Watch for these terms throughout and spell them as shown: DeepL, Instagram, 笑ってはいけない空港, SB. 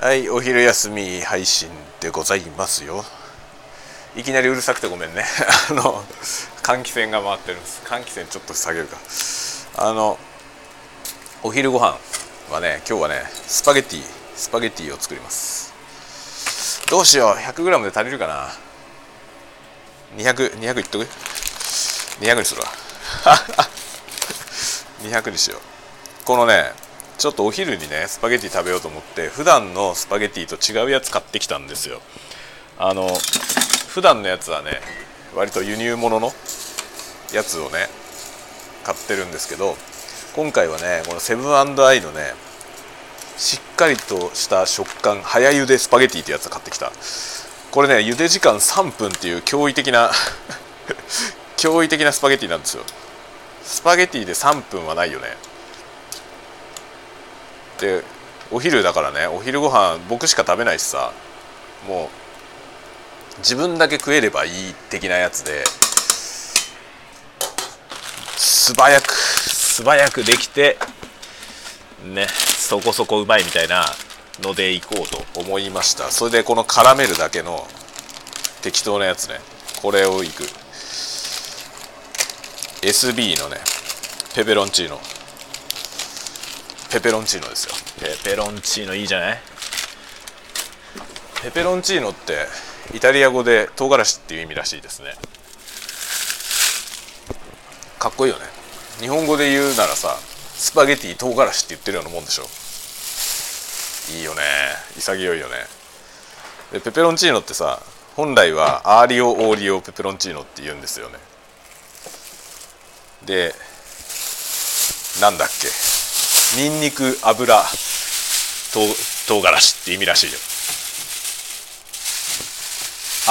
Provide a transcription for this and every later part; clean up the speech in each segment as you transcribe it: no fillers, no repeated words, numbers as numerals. はい、お昼休み配信でございますよ。いきなりうるさくてごめんね。換気扇が回ってるんです。換気扇ちょっと下げるか。お昼ご飯はね、今日はね、スパゲティを作ります。どうしよう、 100g で足りるかな。200いっとく。200にするわ。200にしよう。このね、ちょっとお昼にねスパゲティ食べようと思って、普段のスパゲティと違うやつ買ってきたんですよ。普段のやつはね、割と輸入物のやつをね買ってるんですけど、今回はねこのセブン&アイのね、しっかりとした食感早茹でスパゲティってやつを買ってきた。これね、茹で時間3分っていう驚異的なスパゲティなんですよ。スパゲティで3分はないよね。でお昼だからね、お昼ご飯僕しか食べないしさ、もう自分だけ食えればいい的なやつで、素早くできてね、そこそこうまいみたいなのでいこうと思いました。それでこの絡めるだけの適当なやつね、これをいく。 SB のねペペロンチーノですよ。ペペロンチーノいいじゃない。ペペロンチーノってイタリア語で唐辛子っていう意味らしいですね。かっこいいよね。日本語で言うならさ、スパゲティ唐辛子って言ってるようなもんでしょ。いいよね、潔いよね。でペペロンチーノってさ、本来はアーリオオーリオペペロンチーノって言うんですよね。でなんだっけ、ニンニク、油、唐辛子って意味らしいよ。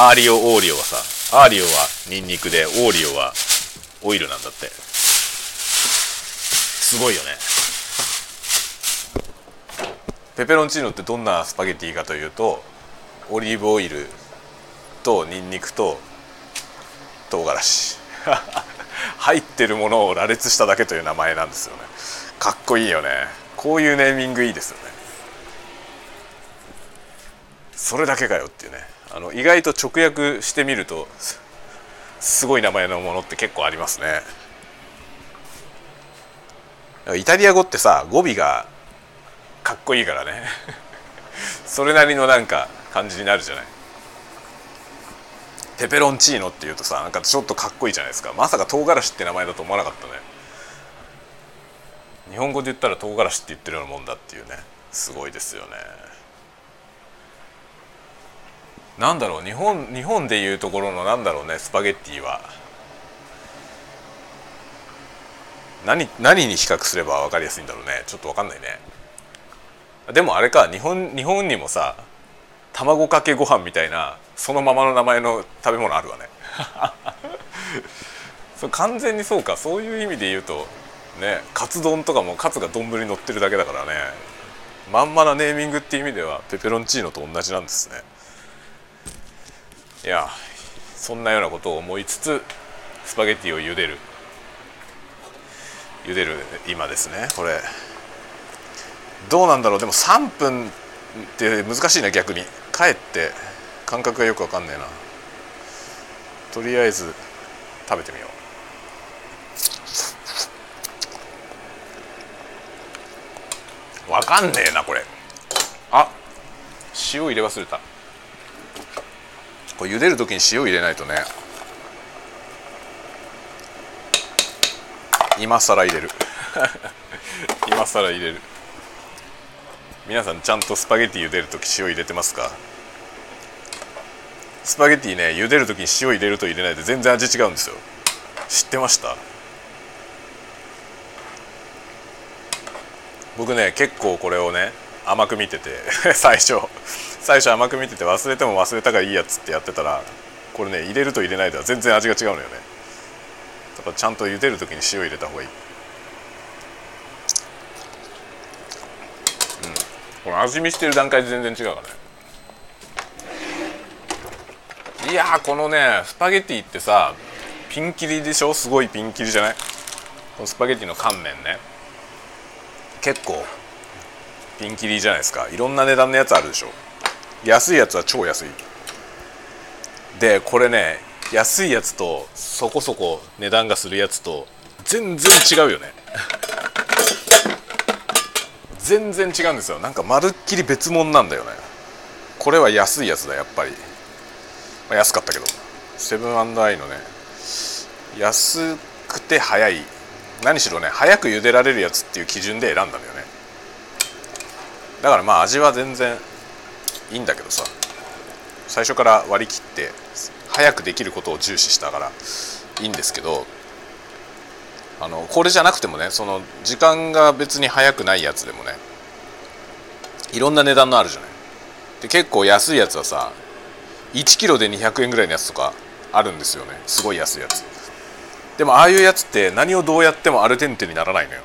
アーリオ、オーリオはさ、アーリオはニンニクで、オーリオはオイルなんだって。すごいよね。ペペロンチーノってどんなスパゲティかというと、オリーブオイルとニンニクと唐辛子入ってるものを羅列しただけという名前なんですよね。かっこいいよね。こういうネーミングいいですよね。それだけかよっていうね。意外と直訳してみるとすごい名前のものって結構ありますね。イタリア語ってさ、語尾がかっこいいからねそれなりのなんか感じになるじゃない。ペペロンチーノっていうとさ、なんかちょっとかっこいいじゃないですか。まさか唐辛子って名前だと思わなかったね。日本語で言ったら唐辛子って言ってるようなもんだっていうね。すごいですよね。なんだろう、日本でいうところのなんだろうね、スパゲッティは何に比較すれば分かりやすいんだろうね。ちょっと分かんないね。でもあれか、日本にもさ、卵かけご飯みたいなそのままの名前の食べ物あるわねそう、完全にそうか。そういう意味で言うとね、カツ丼とかもカツが丼に乗ってるだけだからね、まんまなネーミングっていう意味ではペペロンチーノと同じなんですね。いや、そんなようなことを思いつつ、スパゲティを茹でる今ですね。これどうなんだろう。でも3分って難しいな。逆にかえって感覚がよくわかんねえな。とりあえず食べてみよう。わかんねえな、これ。あ、塩入れ忘れた。これ茹でるときに塩入れないとね。今更入れる皆さん、ちゃんとスパゲティ茹でるとき塩入れてますか？スパゲティね、茹でるときに塩入れると入れないと全然味違うんですよ。知ってました？僕ね、結構これをね甘く見てて最初甘く見てて、忘れても忘れたがいいやつってやってたら、これね、入れると入れないでは全然味が違うのよね。だからちゃんと茹でる時に塩入れた方がいい。この味見してる段階で全然違うからね。いやー、このねスパゲティってさ、ピンキリでしょ。すごいピンキリじゃない？このスパゲティの乾麺ね、結構ピンキリじゃないですか。いろんな値段のやつあるでしょ。安いやつは超安いで、これね、安いやつとそこそこ値段がするやつと全然違うよね。全然違うんですよ。なんかまるっきり別物なんだよね。これは安いやつだ、やっぱり、まあ、安かったけどセブン&アイのね、安くて早い、何しろね早く茹でられるやつっていう基準で選んだんだよね。だからまあ味は全然いいんだけどさ、最初から割り切って早くできることを重視したからいいんですけど、これじゃなくてもね、その時間が別に早くないやつでもね、いろんな値段のあるじゃない。で結構安いやつはさ、1キロで200円ぐらいのやつとかあるんですよね。すごい安いやつ。でもああいうやつって何をどうやってもアルデンテにならないのよ。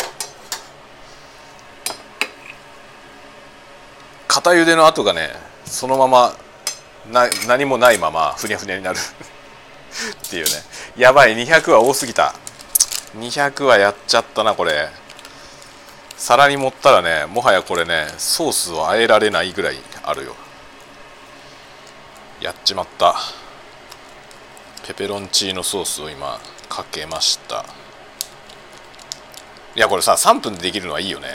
片茹での跡がね、そのまま何もないままふにゃふにゃになるっていうね。やばい、200は多すぎた。200はやっちゃったな。これ皿に盛ったらね、もはやこれねソースをあえられないぐらいあるよ。やっちまった。ペペロンチーノソースを今かけました。いやこれさ、3分でできるのはいいよね。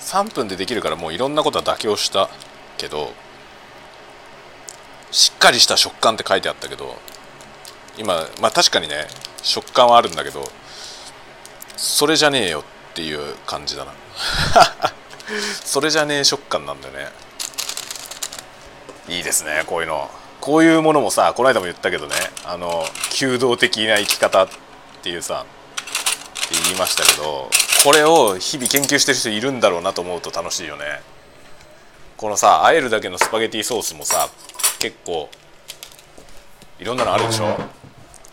3分でできるからもういろんなことは妥協したけど、しっかりした食感って書いてあったけど、今まあ確かにね食感はあるんだけど、それじゃねえよっていう感じだな。それじゃねえ食感なんだよね。いいですね、こういうの。こういうものもさ、この間も言ったけどね、求道的な生き方っていうさって言いましたけど、これを日々研究してる人いるんだろうなと思うと楽しいよね。このさ、和えるだけのスパゲティソースもさ、結構いろんなのあるでしょ。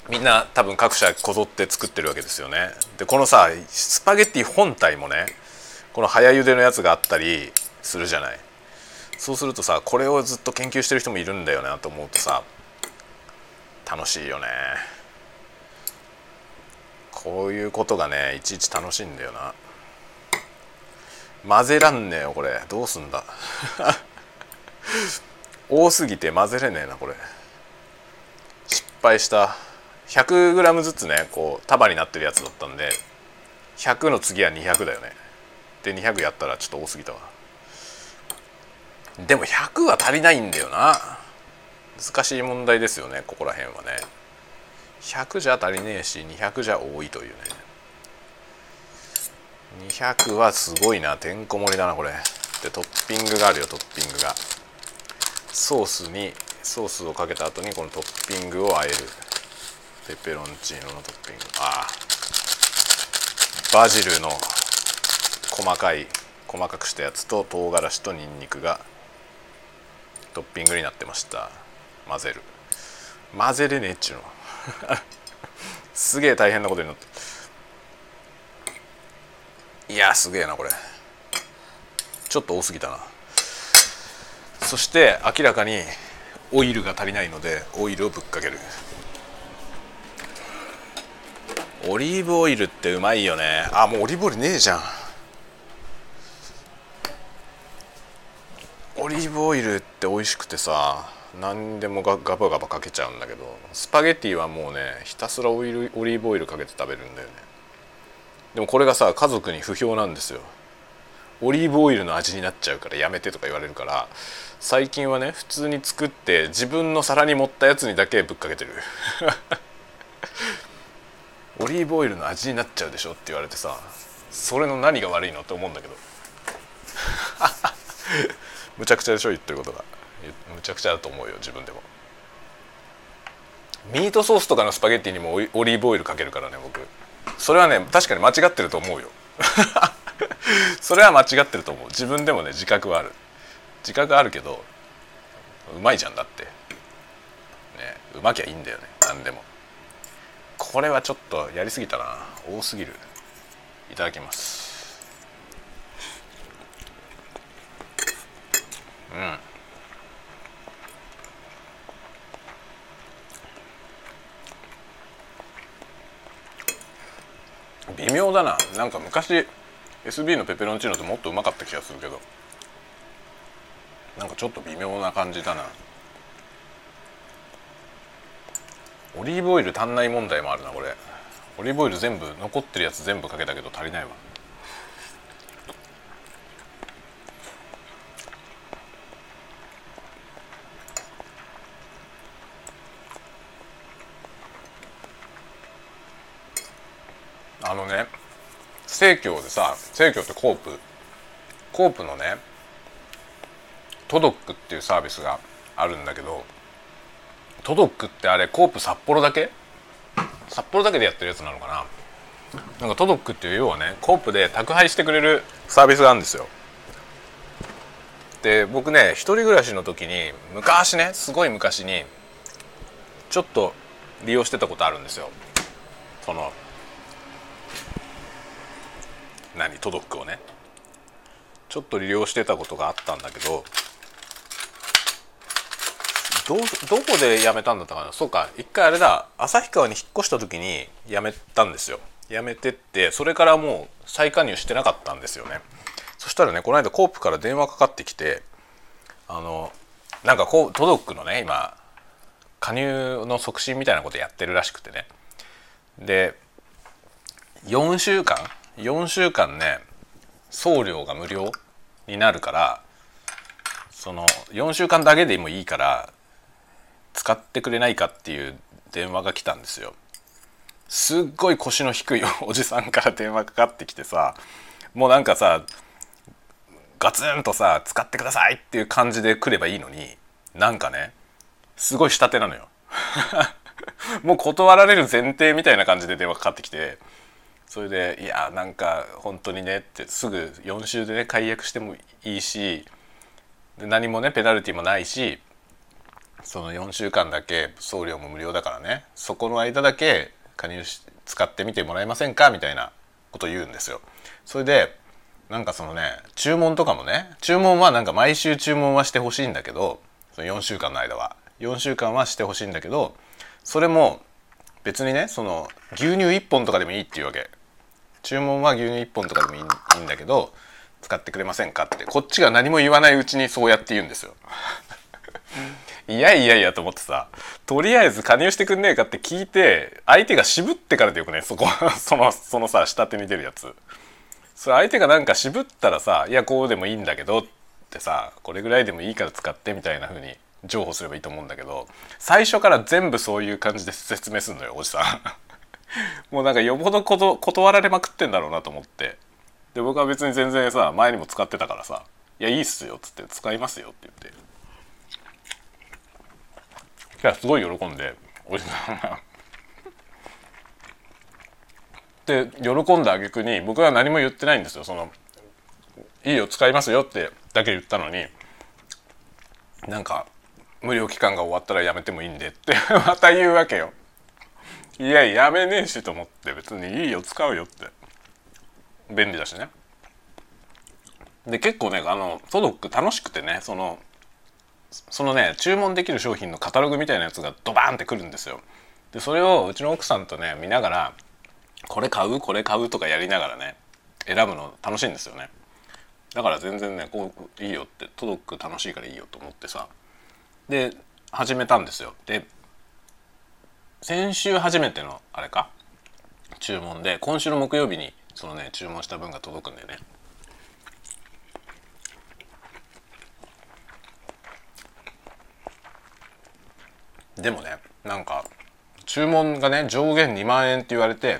みんな多分各社こぞって作ってるわけですよね。でこのさ、スパゲティ本体もね、この早茹でのやつがあったりするじゃない。そうするとさ、これをずっと研究してる人もいるんだよなと思うとさ、楽しいよね。こういうことがねいちいち楽しいんだよな。混ぜらんねえよこれ。どうすんだ。多すぎて混ぜれねえなこれ。失敗した。100g ずつね、こう束になってるやつだったんで、100の次は200だよね。で200やったらちょっと多すぎたわ。でも100は足りないんだよな。難しい問題ですよね、ここら辺はね。100じゃ足りねえし、200じゃ多いというね。200はすごいな、てんこ盛りだなこれ。でトッピングがあるよ、トッピングが。ソースをかけた後にこのトッピングをあえる。ペペロンチーノのトッピング。ああ、バジルの細かくしたやつと唐辛子とニンニクがトッピングになってました。混ぜる。混ぜれねえっちゅうの。すげえ大変なことになって。いやすげえなこれ。ちょっと多すぎたな。そして明らかにオイルが足りないので、オイルをぶっかける。オリーブオイルってうまいよね。あ、もうオリーブオイルねえじゃん。オリーブオイルって美味しくてさ、何でもガバガバかけちゃうんだけど、スパゲティはもうねひたすらオリーブオイルかけて食べるんだよね。でもこれがさ、家族に不評なんですよ。オリーブオイルの味になっちゃうからやめてとか言われるから、最近はね普通に作って自分の皿に盛ったやつにだけぶっかけてる。オリーブオイルの味になっちゃうでしょって言われてさ、それの何が悪いのって思うんだけど。むちゃくちゃでしょ、言ってることが。むちゃくちゃだと思うよ自分でも。ミートソースとかのスパゲッティにもオリーブオイルかけるからね僕。それはね確かに間違ってると思うよ。それは間違ってると思う。自分でもね自覚はあるけど、うまいじゃんだって、ね、うまきゃいいんだよね何でも。これはちょっとやりすぎたな、多すぎる。いただきます。うん、微妙だな。なんか昔 SB のペペロンチーノってもっとうまかった気がするけど、なんかちょっと微妙な感じだな。オリーブオイル足んない問題もあるな。これオリーブオイル全部残ってるやつ全部かけたけど足りないわ。あのね、生協でさ、生協ってコープのねトドックっていうサービスがあるんだけど、トドックってあれコープ札幌だけでやってるやつなのかな。なんかトドックっていう要はねコープで宅配してくれるサービスがあるんですよ。で僕ね一人暮らしの時に昔ね、すごい昔にちょっと利用してたことあるんですよ、そのトドックをね。ちょっと利用してたことがあったんだけど、どこで辞めたんだったかな。そうか、一回あれだ、旭川に引っ越した時に辞めたんですよ。辞めてって、それからもう再加入してなかったんですよね。そしたらね、この間コープから電話かかってきて、なんかこうトドックのね今加入の促進みたいなことやってるらしくてね。で4週間ね送料が無料になるから、その4週間だけでもいいから使ってくれないかっていう電話が来たんですよ。すっごい腰の低いおじさんから電話かかってきてさ、もうなんかさガツンとさ使ってくださいっていう感じで来ればいいのに、なんかねすごい下手なのよもう断られる前提みたいな感じで電話かかってきて、それでいやなんか本当にねってすぐ4週でね解約してもいいし、で何もねペナルティもないし、その4週間だけ送料も無料だからね、そこの間だけ加入し使ってみてもらえませんかみたいなことを言うんですよ。それでなんかそのね注文とかもね、注文はなんか毎週注文はしてほしいんだけど、その4週間の間は4週間はしてほしいんだけど、それも別にねその牛乳1本とかでもいいっていうわけ。注文は牛乳1本とかでもいいんだけど使ってくれませんかって、こっちが何も言わないうちにそうやって言うんですよいやと思ってさ、とりあえず加入してくんねえかって聞いて相手が渋ってからでよくね、そこそのさ下手に出るやつ、それ相手がなんか渋ったらさ、いやこうでもいいんだけどってさ、これぐらいでもいいから使ってみたいな風に譲歩すればいいと思うんだけど、最初から全部そういう感じで説明するのよおじさんもうなんかよほど断られまくってんだろうなと思って、で僕は別に全然さ前にも使ってたからさ、いやいいっすよっつって使いますよって言って、いやすごい喜んでおじさんがで喜んだ挙句に僕は何も言ってないんですよ。そのいいよ使いますよってだけ言ったのに、なんか無料期間が終わったらやめてもいいんでってまた言うわけよ。いややめねえしと思って、別にいいよ使うよって、便利だしね。で結構ねトドック楽しくてね、そのね注文できる商品のカタログみたいなやつがドバーンってくるんですよ。でそれをうちの奥さんとね見ながら、これ買うとかやりながらね選ぶの楽しいんですよね。だから全然ねこういいよって、トドック楽しいからいいよと思ってさ、で始めたんですよ。で先週初めてのあれか注文で、今週の木曜日にそのね注文した分が届くんだよね。でもねなんか注文がね上限2万円って言われて、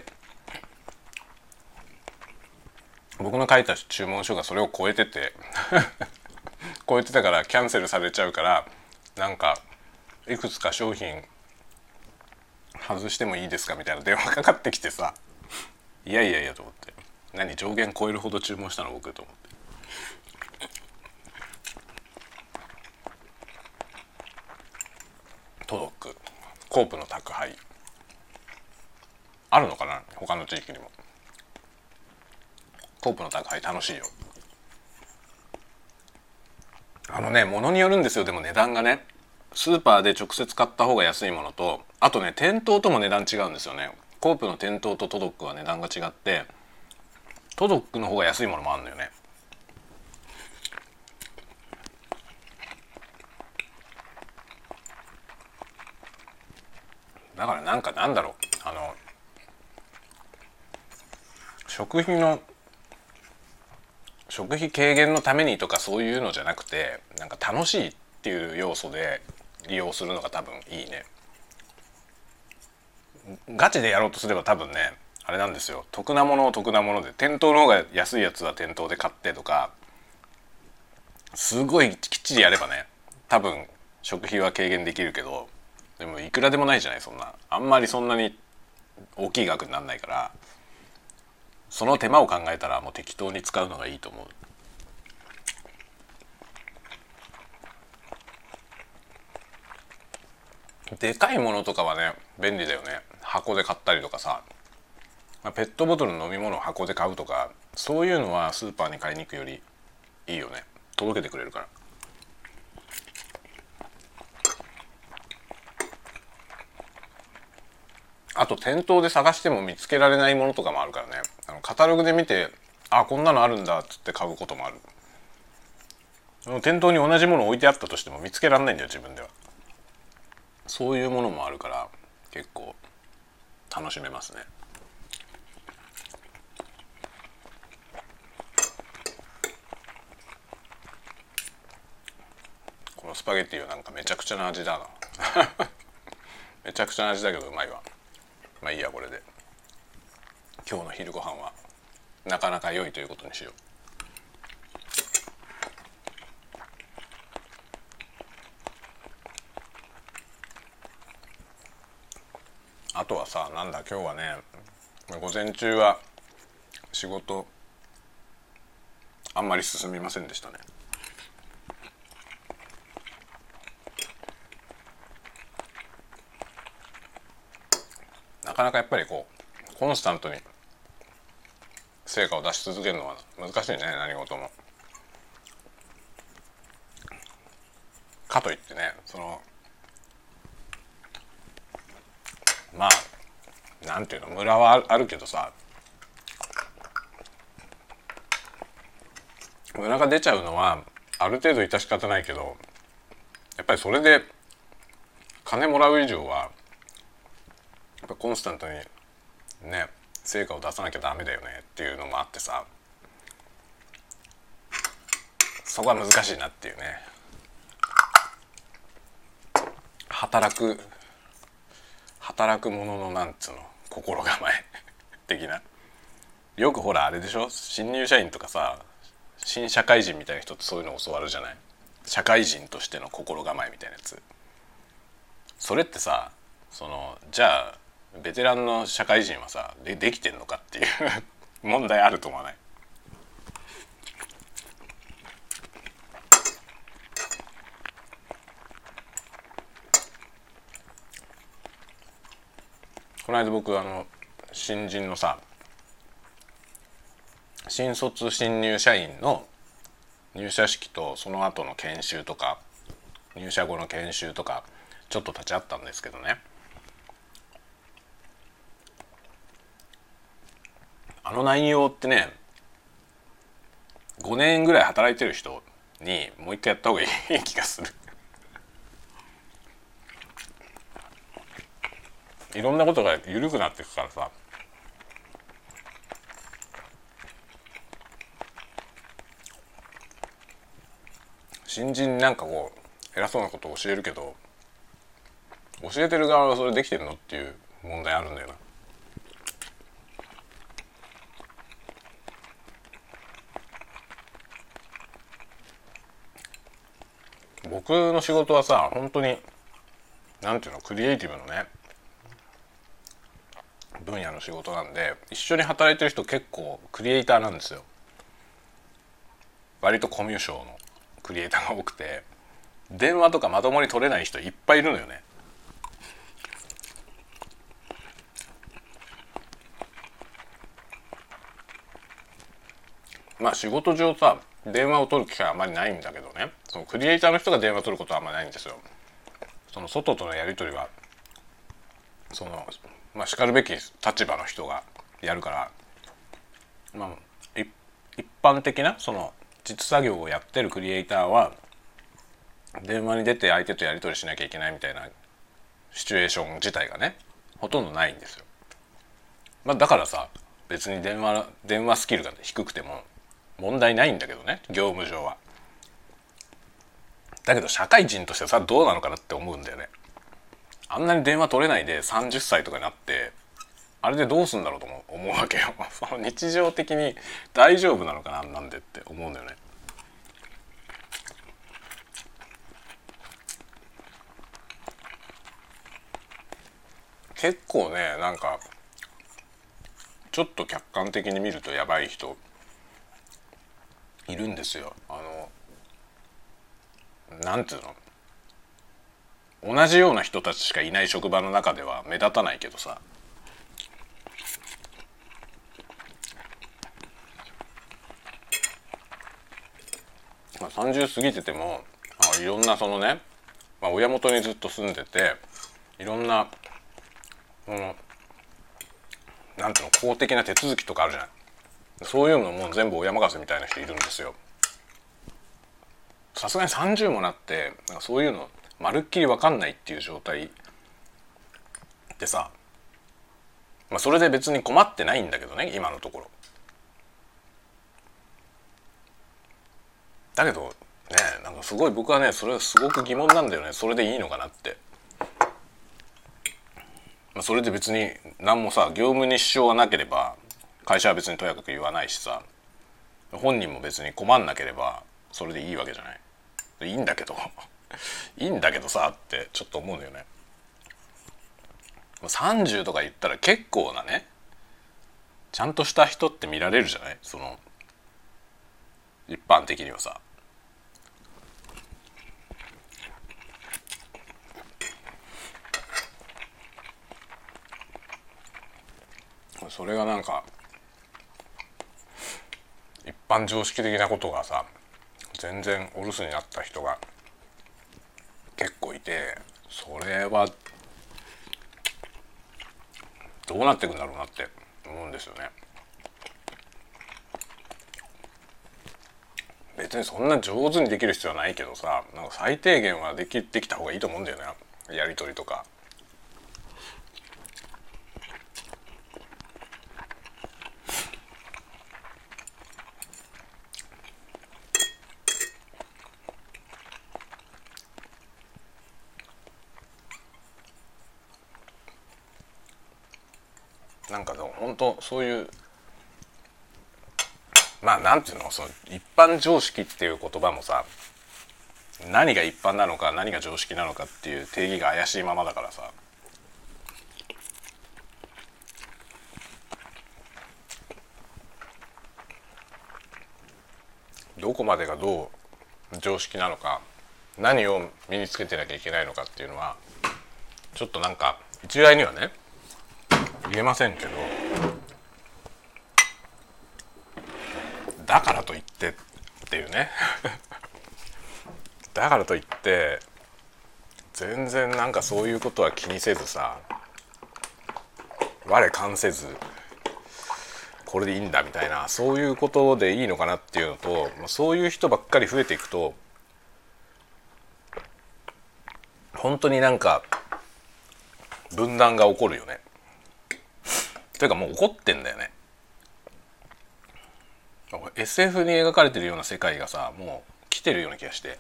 僕の書いた注文書がそれを超えてて超えてたから、キャンセルされちゃうから、なんかいくつか商品外してもいいですかみたいな電話かかってきてさ、いやと思って、何上限超えるほど注文したの僕と思って、トドックコープの宅配あるのかな他の地域にも。コープの宅配楽しいよ。物によるんですよ。でも値段がね、スーパーで直接買った方が安いものと、あとね店頭とも値段違うんですよね。コープの店頭とトドックは値段が違って、トドックの方が安いものもあるんだよね。だからなんかなんだろう、食費軽減のためにとかそういうのじゃなくて、なんか楽しいっていう要素で利用するのが多分いいね。ガチでやろうとすれば多分ねあれなんですよ、得なものを得なもので、店頭の方が安いやつは店頭で買ってとか、すごいきっちりやればね多分食費は軽減できるけど、でもいくらでもないじゃない、そんなあんまりそんなに大きい額にならないから、その手間を考えたらもう適当に使うのがいいと思う。でかいものとかはね便利だよね、箱で買ったりとかさ、ペットボトルの飲み物を箱で買うとか、そういうのはスーパーに買いに行くよりいいよね、届けてくれるから。あと店頭で探しても見つけられないものとかもあるからね、カタログで見て、あ、こんなのあるんだっつって買うこともある。店頭に同じもの置いてあったとしても見つけられないんだよ自分では。そういうものもあるから結構楽しめますね。このスパゲッティはなんかめちゃくちゃな味だなめちゃくちゃな味だけどうまいわ。まあいいや、これで今日の昼ご飯はなかなか良いということにしよう。あとはさ、なんだ今日はね、午前中は仕事あんまり進みませんでしたね。なかなかやっぱりこうコンスタントに成果を出し続けるのは難しいね、何事も。かといってね、そのまあなんていうの、ムラはあるけどさ、ムラが出ちゃうのはある程度致し方ないけど、やっぱりそれで金もらう以上はやっぱコンスタントにね成果を出さなきゃダメだよねっていうのもあってさ、そこは難しいなっていうね。働く者のなんつうの心構え的な、よくほらあれでしょ、新入社員とかさ、新社会人みたいな人ってそういうの教わるじゃない、社会人としての心構えみたいなやつ。それってさ、そのじゃあベテランの社会人はさ できてんのかっていう問題あると思わない？この間僕新人のさ、新卒新入社員の入社式とその後の研修とか入社後の研修とかちょっと立ち会ったんですけどね、あの内容ってね5年ぐらい働いてる人にもう一回やった方がいい気がする。いろんなことが緩くなっていくからさ、新人になんかこう偉そうなことを教えるけど、教えてる側はそれできてるのっていう問題あるんだよな。僕の仕事はさ、本当になんていうの、クリエイティブのね分野の仕事なんで、一緒に働いてる人結構クリエイターなんですよ。割とコミュ障のクリエイターが多くて、電話とかまともに取れない人いっぱいいるのよね。まあ仕事上さ電話を取る機会はあまりないんだけどね、そのクリエイターの人が電話取ることはあんまりないんですよ。その外とのやり取りはそのまあ、しかるべき立場の人がやるから、まあ、一般的なその実作業をやってるクリエイターは電話に出て相手とやり取りしなきゃいけないみたいなシチュエーション自体がねほとんどないんですよ。まあ、だからさ別に電話スキルが低くても問題ないんだけどね、業務上は。だけど社会人としてさどうなのかなって思うんだよね。あんなに電話取れないで30歳とかになってあれでどうすんだろうと思うわけよ。その日常的に大丈夫なのかななんでって思うんだよね。結構ねなんかちょっと客観的に見るとやばい人いるんですよ。なんていうの、同じような人たちしかいない職場の中では目立たないけどさ、まあ、30過ぎてても、まあ、いろんなそのね、まあ、親元にずっと住んでていろんななんていうの公的な手続きとかあるじゃない。そういうのも全部親任せみたいな人いるんですよ。さすがに30もなってなんかそういうのまるっきり分かんないっていう状態でさ、まあ、それで別に困ってないんだけどね今のところ。だけどねなんかすごい僕はねそれすごく疑問なんだよね。それでいいのかなって。まあ、それで別に何もさ業務に支障がなければ会社は別にとやかく言わないしさ、本人も別に困んなければそれでいいわけじゃない。いいんだけどいいんだけどさってちょっと思うんだよね。30とか言ったら結構なねちゃんとした人って見られるじゃない、その一般的にはさ。それがなんか一般常識的なことがさ全然お留守になった人が結構いて、それはどうなっていくんだろうなって思うんですよね。別にそんな上手にできる必要はないけどさ、なんか最低限はできた方がいいと思うんだよね、やり取りとか。なんかでも本当そういうまあなんていうの、その一般常識っていう言葉もさ何が一般なのか何が常識なのかっていう定義が怪しいままだからさ、どこまでがどう常識なのか何を身につけてなきゃいけないのかっていうのはちょっとなんか一概にはね言えませんけど、だからといってっていうねだからといって全然なんかそういうことは気にせずさ我関せずこれでいいんだみたいな、そういうことでいいのかなっていうのと、そういう人ばっかり増えていくと本当になんか分断が起こるよね。というかもう怒ってんだよね。 SF に描かれてるような世界がさもう来てるような気がして、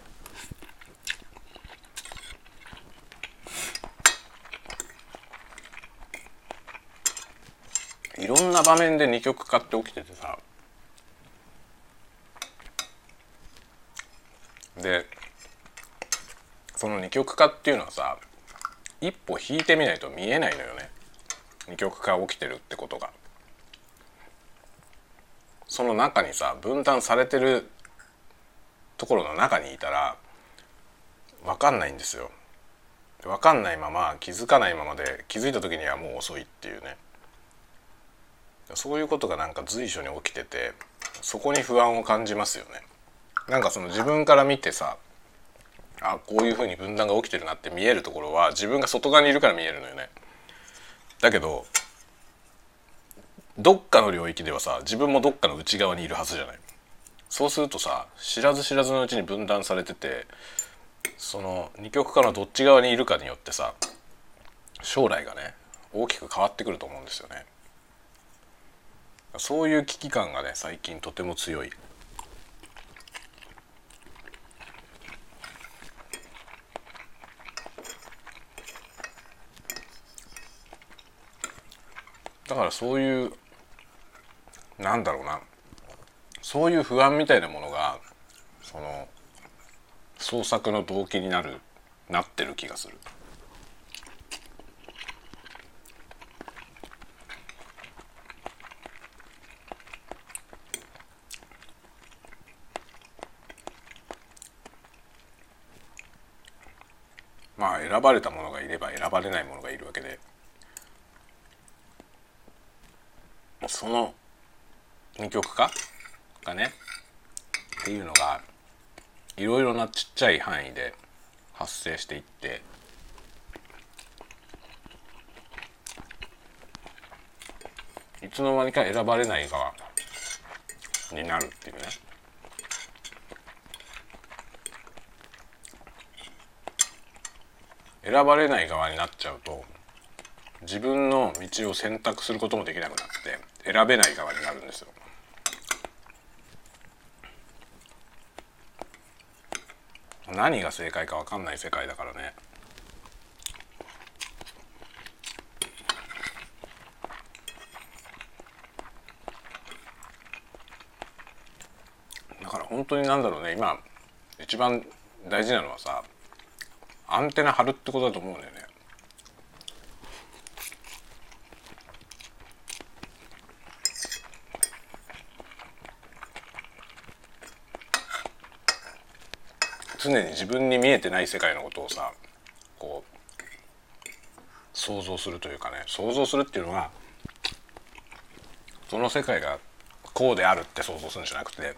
いろんな場面で二極化って起きててさ、でその二極化っていうのはさ一歩引いてみないと見えないのよね、二極化起きてるってことが。その中にさ分断されてるところの中にいたら分かんないんですよ。分かんないまま気づかないままで気づいた時にはもう遅いっていうね、そういうことがなんか随所に起きてて、そこに不安を感じますよね。なんかその自分から見てさあこういうふうに分断が起きてるなって見えるところは自分が外側にいるから見えるのよね。だけどどっかの領域ではさ自分もどっかの内側にいるはずじゃない。そうするとさ知らず知らずのうちに分断されてて、その二極化のどっち側にいるかによってさ将来がね大きく変わってくると思うんですよね。そういう危機感がね最近とても強い。だからそういうなんだろうな、そういう不安みたいなものがその創作の動機になってる気がする。まあ選ばれたものがいれば選ばれないものがいるわけで、その二極化がねっていうのがいろいろなちっちゃい範囲で発生していって、いつの間にか選ばれない側になるっていうね。選ばれない側になっちゃうと自分の道を選択することもできなくなって選べない側になるんですよ。何が正解か分かんない世界だからね。だから本当になんだろうね、今一番大事なのはさ、アンテナ張るってことだと思うんだよね。常に自分に見えてない世界のことをさ、こう想像するというかね、想像するっていうのはその世界がこうであるって想像するんじゃなくて、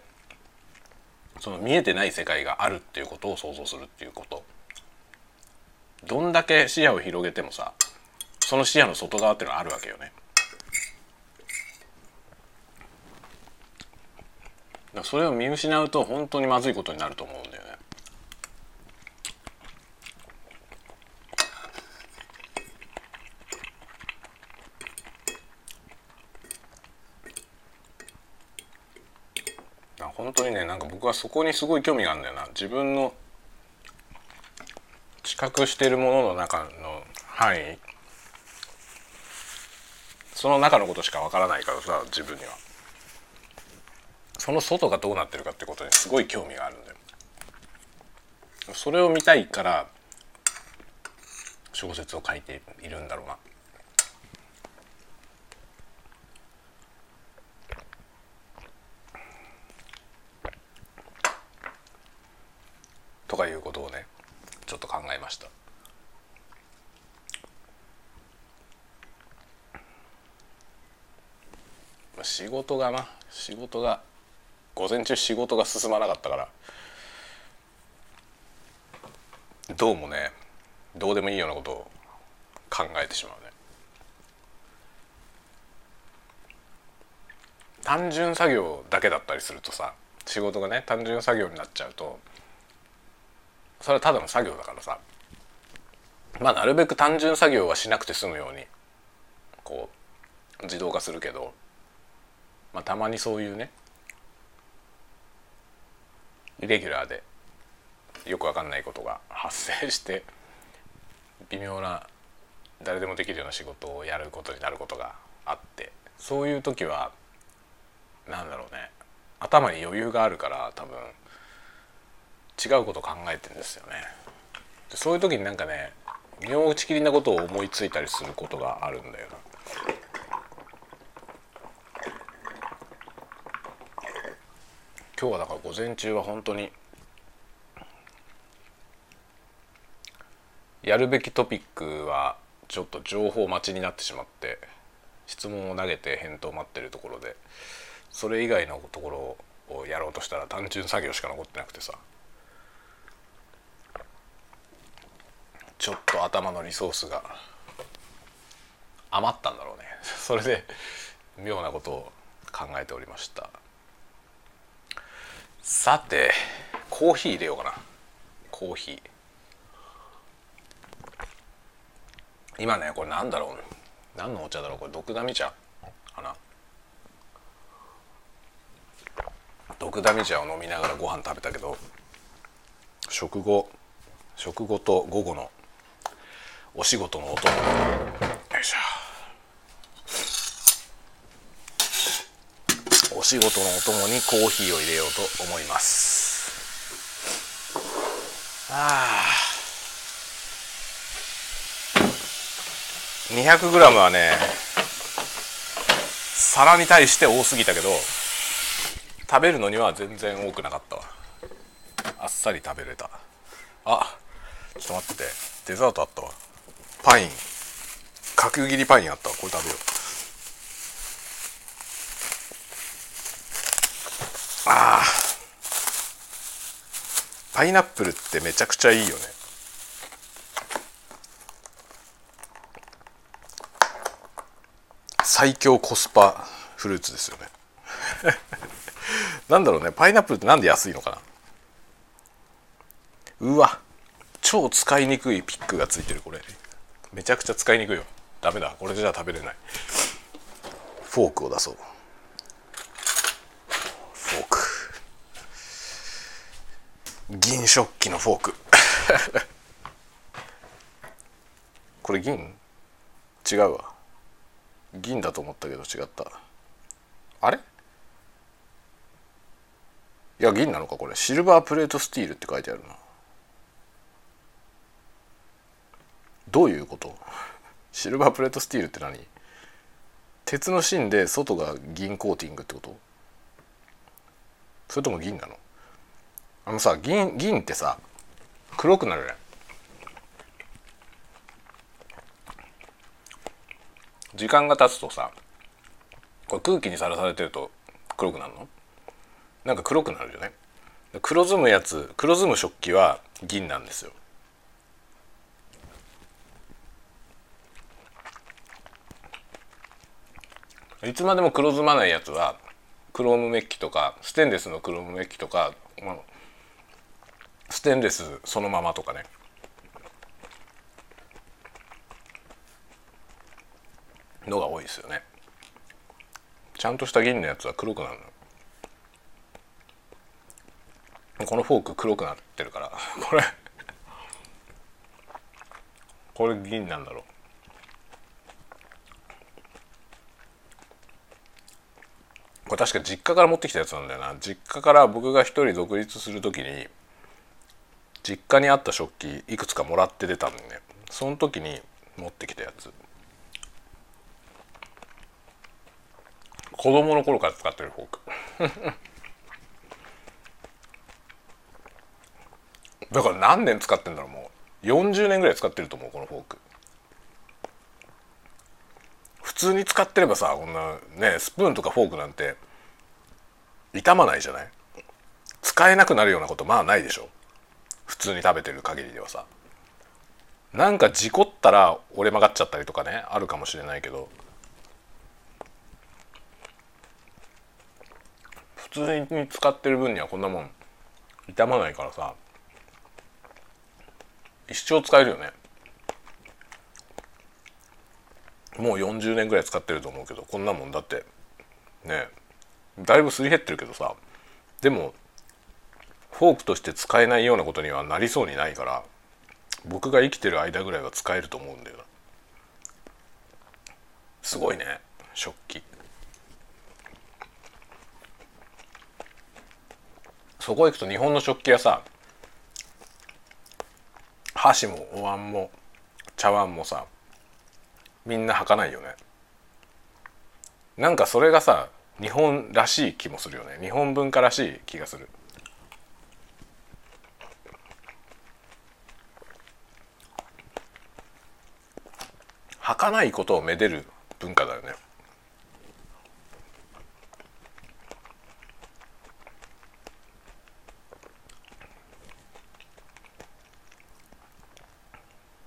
その見えてない世界があるっていうことを想像するっていうこと。どんだけ視野を広げてもさ、その視野の外側っていうのはあるわけよね。だからそれを見失うと本当にまずいことになると思うんだよね。だから本当にね、なんか僕はそこにすごい興味があるんだよな。自分の知覚しているものの中の範囲、その中のことしかわからないからさ、自分にはその外がどうなってるかってことにすごい興味があるんだよ。それを見たいから小説を書いているんだろうな。とかいうことをねちょっと考えました。仕事が午前中仕事が進まなかったからどうもね、どうでもいいようなことを考えてしまうね。単純作業だけだったりするとさ、仕事がね単純作業になっちゃうと、それはただの作業だからさ、まあなるべく単純作業はしなくて済むようにこう自動化するけど、まあたまにそういうねイレギュラーでよくわかんないことが発生して微妙な誰でもできるような仕事をやることになることがあって、そういう時はなんだろうね、頭に余裕があるから多分違うことを考えてるんですよね。そういう時になんかね、妙打ち切りなことを思いついたりすることがあるんだよな。今日はだから午前中は本当にやるべきトピックはちょっと情報待ちになってしまって、質問を投げて返答を待ってるところで、それ以外のところをやろうとしたら単純作業しか残ってなくてさ、ちょっと頭のリソースが余ったんだろうね。それで妙なことを考えておりました。さてコーヒー入れようかな。コーヒー今ね、これなんだろう、何のお茶だろうこれ。ドクダミ茶かな。ドクダミ茶を飲みながらご飯食べたけど、食後と午後のお仕事のお供、よいしょ、お仕事のお供にコーヒーを入れようと思います。200g はね、皿に対して多すぎたけど、食べるのには全然多くなかったわ。あっさり食べれた。あ、ちょっと待って、デザートあったわ。パイン、角切りパインあったわ。これ食べよう。あー、パイナップルってめちゃくちゃいいよね。最強コスパフルーツですよねなんだろうね、パイナップルってなんで安いのかな。うわ、超使いにくいピックがついてる。これめちゃくちゃ使いにくいよ。ダメだ、これじゃ食べれない。フォークを出そう。フォーク、銀食器のフォークこれ銀？違うわ、銀だと思ったけど違った。あれ？いや、銀なのかこれ。シルバープレートスティールって書いてあるな。どういうこと？シルバープレートスティールって何？鉄の芯で外が銀コーティングってこと？それとも銀なの？あのさ、銀ってさ、黒くなるね。時間が経つとさ、これ空気にさらされてると黒くなるの？なんか黒くなるよね。黒ずむやつ、黒ずむ食器は銀なんですよ。いつまでも黒ずまないやつはクロームメッキとかステンレスのクロームメッキとか、ステンレスそのままとかね。のが多いですよね。ちゃんとした銀のやつは黒くなるの。このフォーク黒くなってるからこれ銀なんだろう。これ確か実家から持ってきたやつなんだよな。実家から、僕が一人独立するときに実家にあった食器いくつかもらって出たんでね、その時に持ってきたやつ。子供の頃から使ってるフォークだから何年使ってんだろう。もう40年ぐらい使ってると思う、このフォーク。普通に使ってればさ、こんなね、スプーンとかフォークなんて傷まないじゃない。使えなくなるようなことまあないでしょ、普通に食べてる限りではさ。なんか事故ったら折れ曲がっちゃったりとかね、あるかもしれないけど、普通に使ってる分にはこんなもん傷まないからさ、一生使えるよね。もう40年ぐらい使ってると思うけど、こんなもんだってね、だいぶすり減ってるけどさ、でもフォークとして使えないようなことにはなりそうにないから、僕が生きてる間ぐらいは使えると思うんだよな。すごいね、食器。そこ行くと日本の食器はさ、箸もお椀も茶碗もさ、みんな履かないよね。なんかそれがさ、日本らしい気もするよね。日本文化らしい気がする。履かないことをめでる文化だよね。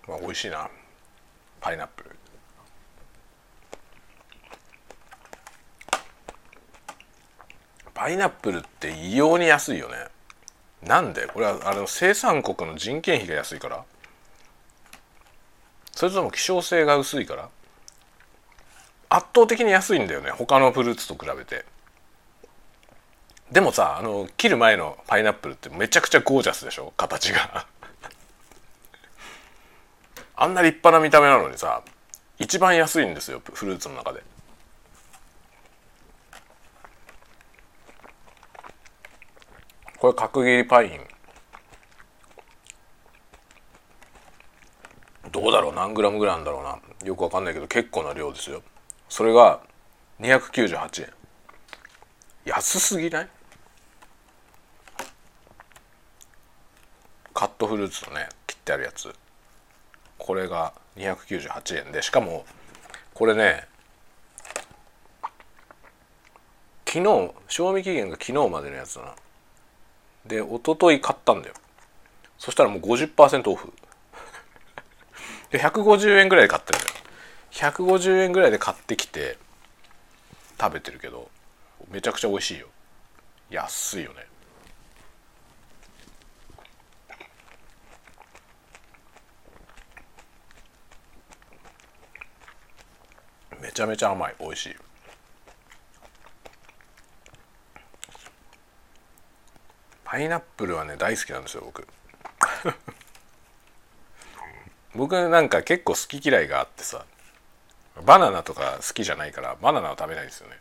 まあ、美味しいな、パイナップル。パイナップルって異様に安いよね。なんで？これはあの生産国の人件費が安いから？それとも希少性が薄いから？圧倒的に安いんだよね、他のフルーツと比べて。でもさ、切る前のパイナップルってめちゃくちゃゴージャスでしょ、形があんな立派な見た目なのにさ、一番安いんですよ、フルーツの中で。これ角切りパインどうだろう、何グラムぐらいなんだろうな、よくわかんないけど結構な量ですよ。それが298円、安すぎない？カットフルーツのね、切ってあるやつ、これが298円で、しかもこれね、昨日、賞味期限が昨日までのやつだな。で一昨日買ったんだよ。そしたらもう 50% オフで150円ぐらいで買ってるんだよ。150円ぐらいで買ってきて食べてるけど、めちゃくちゃ美味しいよ。安いよね。めちゃめちゃ甘い、美味しい。パイナップルはね、大好きなんですよ、僕僕なんか結構好き嫌いがあってさ、バナナとか好きじゃないからバナナは食べないんですよね。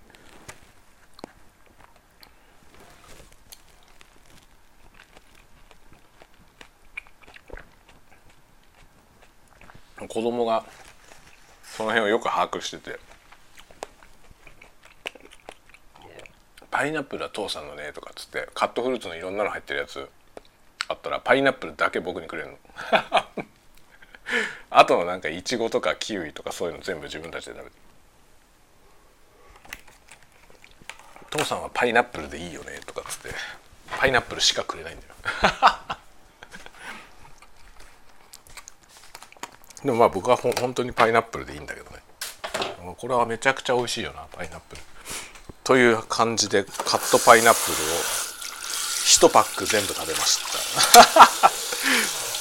子供がその辺をよく把握してて、パイナップルは父さんのねとかっつって、カットフルーツのいろんなの入ってるやつあったらパイナップルだけ僕にくれるのあとのなんかイチゴとかキウイとかそういうの全部自分たちで食べて、父さんはパイナップルでいいよねとかっつってパイナップルしかくれないんだよでもまあ僕は本当にパイナップルでいいんだけどね。これはめちゃくちゃ美味しいよな、パイナップルという感じで、カットパイナップルを1パック全部食べまし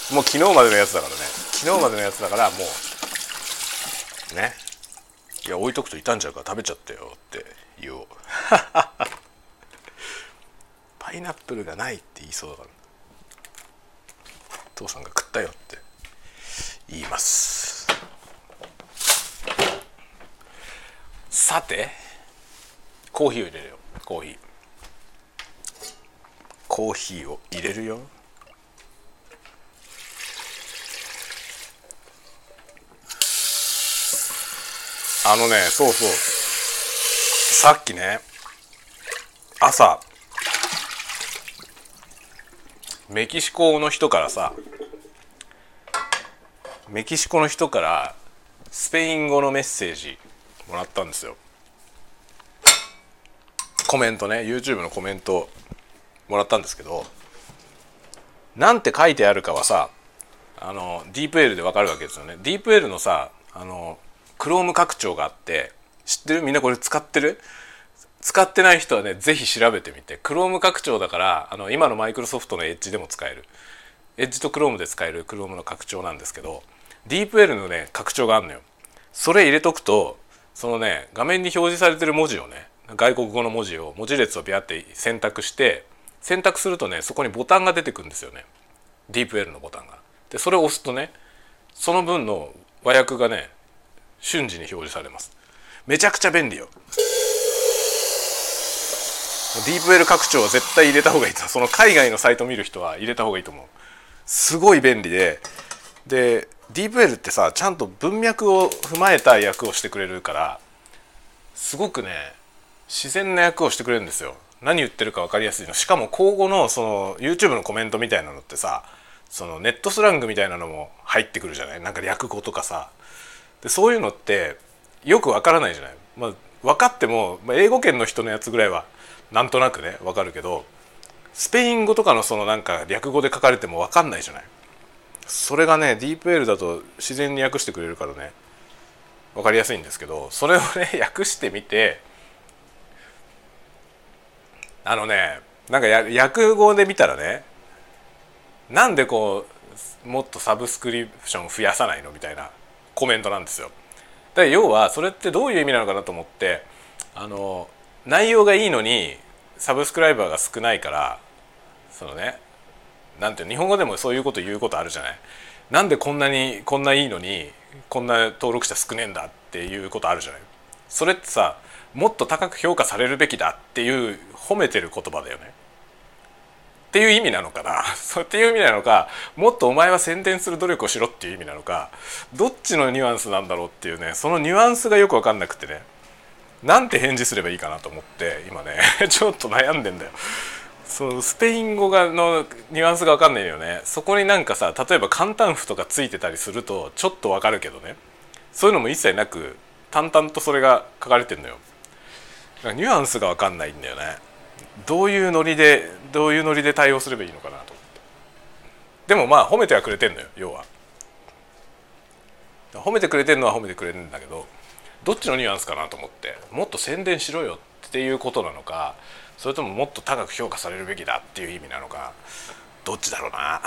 たもう昨日までのやつだからね、昨日までのやつだからもうね、いや置いとくと傷んじゃうから食べちゃったよって言おうパイナップルがないって言いそうだから、父さんが食ったよって言います。さて、コーヒーを入れるよ、コーヒーを入れるよ。そうそう、さっきね、朝メキシコの人からさ、メキシコの人からスペイン語のメッセージもらったんですよ。コメントね、 YouTube のコメントもらったんですけど、なんて書いてあるかはさ、DeepL でわかるわけですよね。DeepL のさ、Chrome 拡張があって、知ってる？みんなこれ使ってる？使ってない人はね、ぜひ調べてみて。 Chrome 拡張だから、今の Microsoft の Edge でも使える、 Edge と Chrome で使える Chrome の拡張なんですけど、DeepL のね、拡張があるのよ。それ入れとくと、そのね、画面に表示されてる文字をね、外国語の文字を、文字列をビャって選択して、選択するとね、そこにボタンが出てくるんですよね、 DeepL のボタンが。でそれを押すとね、その分の和訳がね、瞬時に表示されます。めちゃくちゃ便利よ。 DeepL 拡張は絶対入れた方がいいと、その海外のサイト見る人は入れた方がいいと思う。すごい便利で、で DeepL ってさ、ちゃんと文脈を踏まえた訳をしてくれるから、すごくね、自然な訳をしてくれるんですよ。何言ってるか分かりやすいの。しかも口語のその YouTube のコメントみたいなのってさ、そのネットスラングみたいなのも入ってくるじゃない、なんか略語とかさ。でそういうのってよく分からないじゃない、まあ、分かっても、まあ、英語圏の人のやつぐらいはなんとなくね分かるけど、スペイン語とかのそのなんか略語で書かれても分かんないじゃない。それがね、 DeepL だと自然に訳してくれるからね、分かりやすいんですけど、それをね、訳してみて、なんか訳語で見たらね、なんでこうもっとサブスクリプション増やさないのみたいなコメントなんですよ。だから要はそれってどういう意味なのかなと思って、内容がいいのにサブスクライバーが少ないから、そのね、なんて日本語でもそういうこと言うことあるじゃない。なんでこんないいのにこんな登録者少ねえんだっていうことあるじゃない。それってさ、もっと高く評価されるべきだっていう褒めてる言葉だよねっていう意味なのかなっていう意味なのか、もっとお前は宣伝する努力をしろっていう意味なのか、どっちのニュアンスなんだろうっていうね、そのニュアンスがよく分かんなくてね、なんて返事すればいいかなと思って今ねちょっと悩んでんだよ。そのスペイン語がのニュアンスが分かんないよね。そこになんかさ、例えば簡単符とかついてたりするとちょっと分かるけどね、そういうのも一切なく淡々とそれが書かれてんのよ。ニュアンスが分かんないんだよね。どういうノリで対応すればいいのかなと思って。でもまあ褒めてはくれてんのよ、要は。褒めてくれてんのは褒めてくれるんだけど、どっちのニュアンスかなと思って、もっと宣伝しろよっていうことなのか、それとももっと高く評価されるべきだっていう意味なのか、どっちだろうな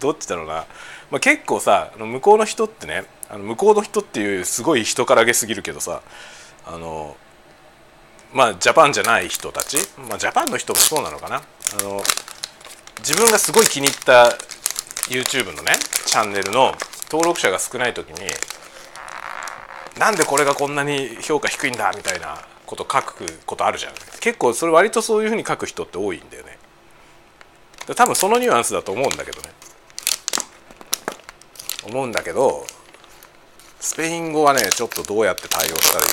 どっちだろうな。まあ、結構さ、向こうの人ってね、向こうの人っていうすごい人からげすぎるけどさ、まあジャパンじゃない人たち、まあ、ジャパンの人もそうなのかな、自分がすごい気に入った YouTube のねチャンネルの登録者が少ない時に、なんでこれがこんなに評価低いんだみたいなこと書くことあるじゃん。結構それ割とそういうふうに書く人って多いんだよね。多分そのニュアンスだと思うんだけどね。スペイン語はねちょっとどうやって対応したらいい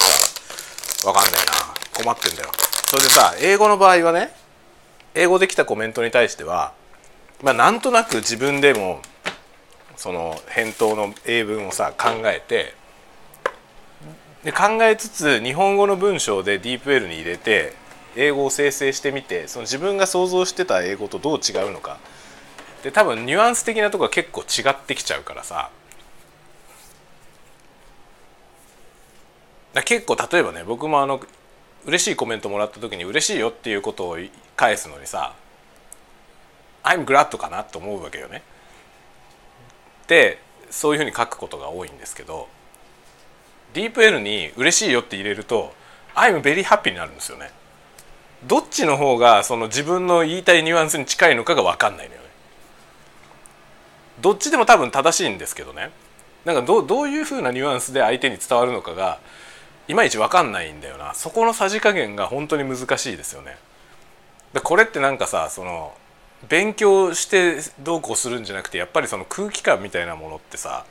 かわかんないな。困ってんだよ。それでさ、英語の場合はね、英語できたコメントに対しては、まあ、なんとなく自分でもその返答の英文をさ考えて、で考えつつ日本語の文章でDeepLに入れて英語を生成してみて、その自分が想像してた英語とどう違うのかで、多分ニュアンス的なとこが結構違ってきちゃうからさ、だから結構例えばね、僕も嬉しいコメントもらった時に嬉しいよっていうことを返すのにさ、 I'm glad かなと思うわけよね。でそういうふうに書くことが多いんですけど、 DeepL に嬉しいよって入れると I'm very happy になるんですよね。どっちの方がその自分の言いたいニュアンスに近いのかが分かんないのよね。どっちでも多分正しいんですけどね、なんかどういうふうなニュアンスで相手に伝わるのかがいまいち分かんないんだよな。そこのさじ加減が本当に難しいですよね。でこれってなんかさ、その勉強してどうこうするんじゃなくて、やっぱりその空気感みたいなものってさ、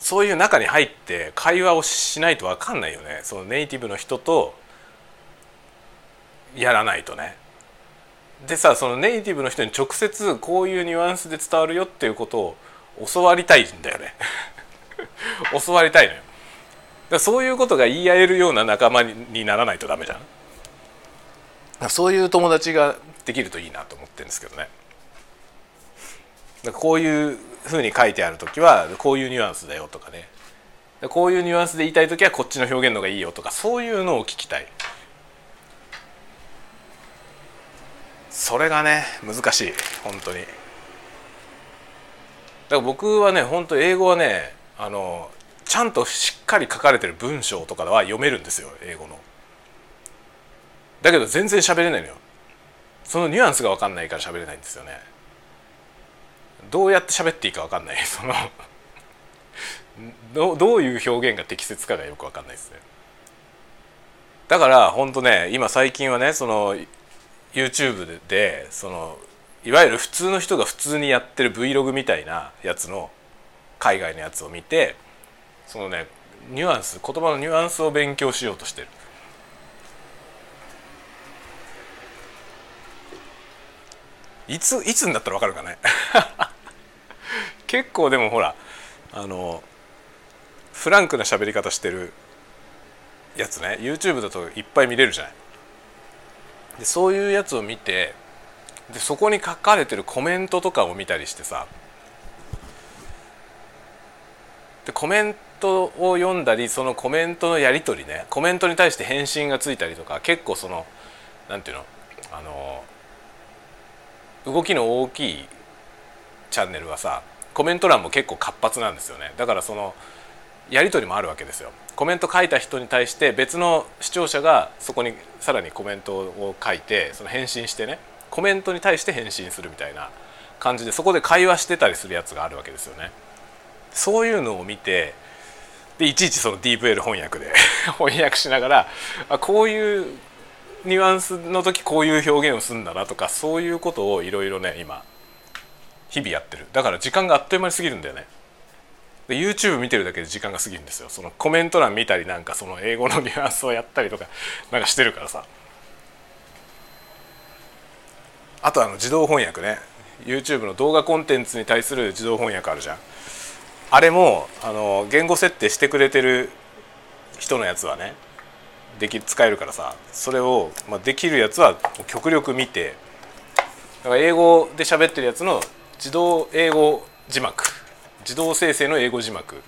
そういう中に入って会話をしないと分かんないよね。そのネイティブの人とやらないとね。でさ、そのネイティブの人に直接こういうニュアンスで伝わるよっていうことを教わりたいんだよね教わりたいのよ。だそういうことが言い合えるような仲間にならないとダメじゃん。だそういう友達ができるといいなと思ってるんですけどね。だこういうふうに書いてあるときはこういうニュアンスだよとかね、だこういうニュアンスで言いたいときはこっちの表現の方がいいよとか、そういうのを聞きたい。それがね難しい本当に。だから僕はね本当英語はねちゃんとしっかり書かれてる文章とかは読めるんですよ、英語の。だけど全然喋れないのよ。そのニュアンスが分かんないから喋れないんですよね。どうやって喋っていいか分かんない、そのどういう表現が適切かがよく分かんないですね。だからほんとね、今最近はね、その YouTube でそのいわゆる普通の人が普通にやってる Vlog みたいなやつの海外のやつを見て、そのねニュアンス、言葉のニュアンスを勉強しようとしてる。いつになったら分かるかね結構でもほらフランクな喋り方してるやつね、 YouTube だといっぱい見れるじゃない。でそういうやつを見て、でそこに書かれてるコメントとかを見たりしてさ、でコメントを読んだり、そのコメントのやり取りね、コメントに対して返信がついたりとか、結構そのなんていうの、動きの大きいチャンネルはさコメント欄も結構活発なんですよね。だからそのやり取りもあるわけですよ。コメント書いた人に対して別の視聴者がそこにさらにコメントを書いて、その返信してね、コメントに対して返信するみたいな感じで、そこで会話してたりするやつがあるわけですよね。そういうのを見て、でいちいちその DeepL 翻訳で翻訳しながら、あ、こういうニュアンスの時こういう表現をするんだなとか、そういうことをいろいろね今日々やってる。だから時間があっという間に過ぎるんだよね。で YouTube 見てるだけで時間が過ぎるんですよ。そのコメント欄見たり、なんかその英語のニュアンスをやったりとかなんかしてるからさ。あと自動翻訳ね、 YouTube の動画コンテンツに対する自動翻訳あるじゃん。あれも言語設定してくれてる人のやつはね使えるからさ、それを、できるやつは極力見て、だから英語で喋ってるやつの自動英語字幕、自動生成の英語字幕